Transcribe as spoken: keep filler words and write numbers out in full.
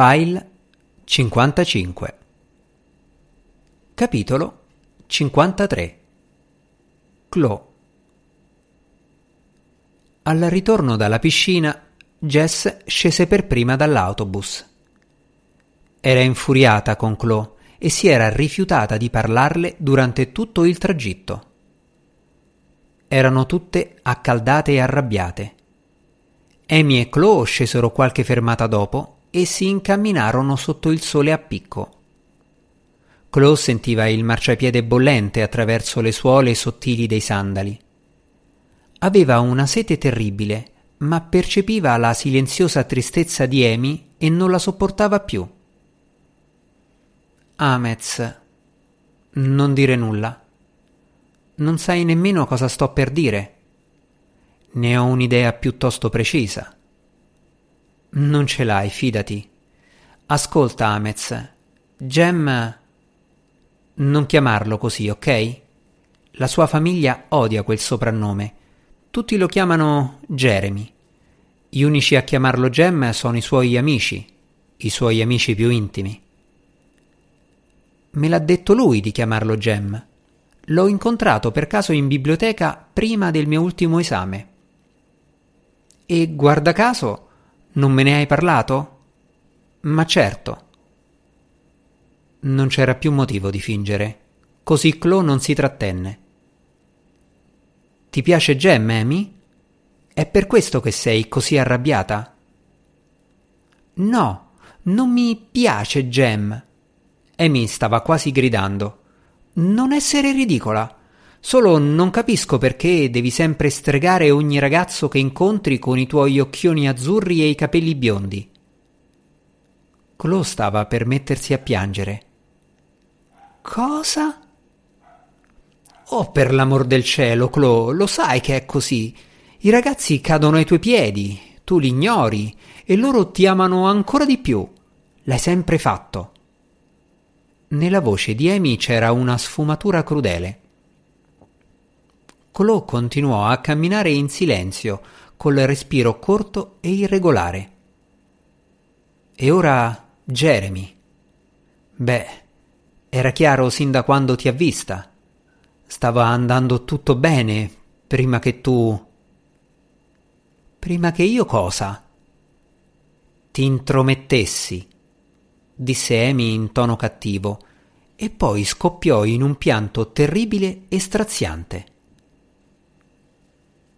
File cinquantacinque. Capitolo cinquantatré. Clo. Al ritorno dalla piscina, Jess scese per prima dall'autobus. Era infuriata con Clo e si era rifiutata di parlarle durante tutto il tragitto. Erano tutte accaldate e arrabbiate. Amy e Clo scesero qualche fermata dopo e si incamminarono sotto il sole a picco. Clo sentiva il marciapiede bollente attraverso le suole sottili dei sandali. Aveva una sete terribile, ma percepiva la silenziosa tristezza di Amy e non la sopportava più. Amez, non dire nulla. Non sai nemmeno cosa sto per dire. Ne ho un'idea piuttosto precisa. Non ce l'hai, fidati. Ascolta, Amez. Gem... Non chiamarlo così, ok? La sua famiglia odia quel soprannome. Tutti lo chiamano Jeremy. Gli unici a chiamarlo Gem sono i suoi amici, i suoi amici più intimi. Me l'ha detto lui di chiamarlo Gem. L'ho incontrato per caso in biblioteca prima del mio ultimo esame. E guarda caso, non me ne hai parlato? Ma certo. Non c'era più motivo di fingere, così Clo non si trattenne. Ti piace Gem, Amy? È per questo che sei così arrabbiata? No, non mi piace Gem. Amy stava quasi gridando. Non essere ridicola. Solo non capisco perché devi sempre stregare ogni ragazzo che incontri con i tuoi occhioni azzurri e i capelli biondi. Clo stava per mettersi a piangere. Cosa? Oh, per l'amor del cielo, Clo, lo sai che è così. I ragazzi cadono ai tuoi piedi, tu li ignori e loro ti amano ancora di più. L'hai sempre fatto. Nella voce di Amy c'era una sfumatura crudele. Clo continuò a camminare in silenzio, col respiro corto e irregolare. E ora Jeremy. Beh, era chiaro sin da quando ti ha vista. Stava andando tutto bene prima che tu... Prima che io cosa? Ti intromettessi, disse Amy in tono cattivo, e poi scoppiò in un pianto terribile e straziante.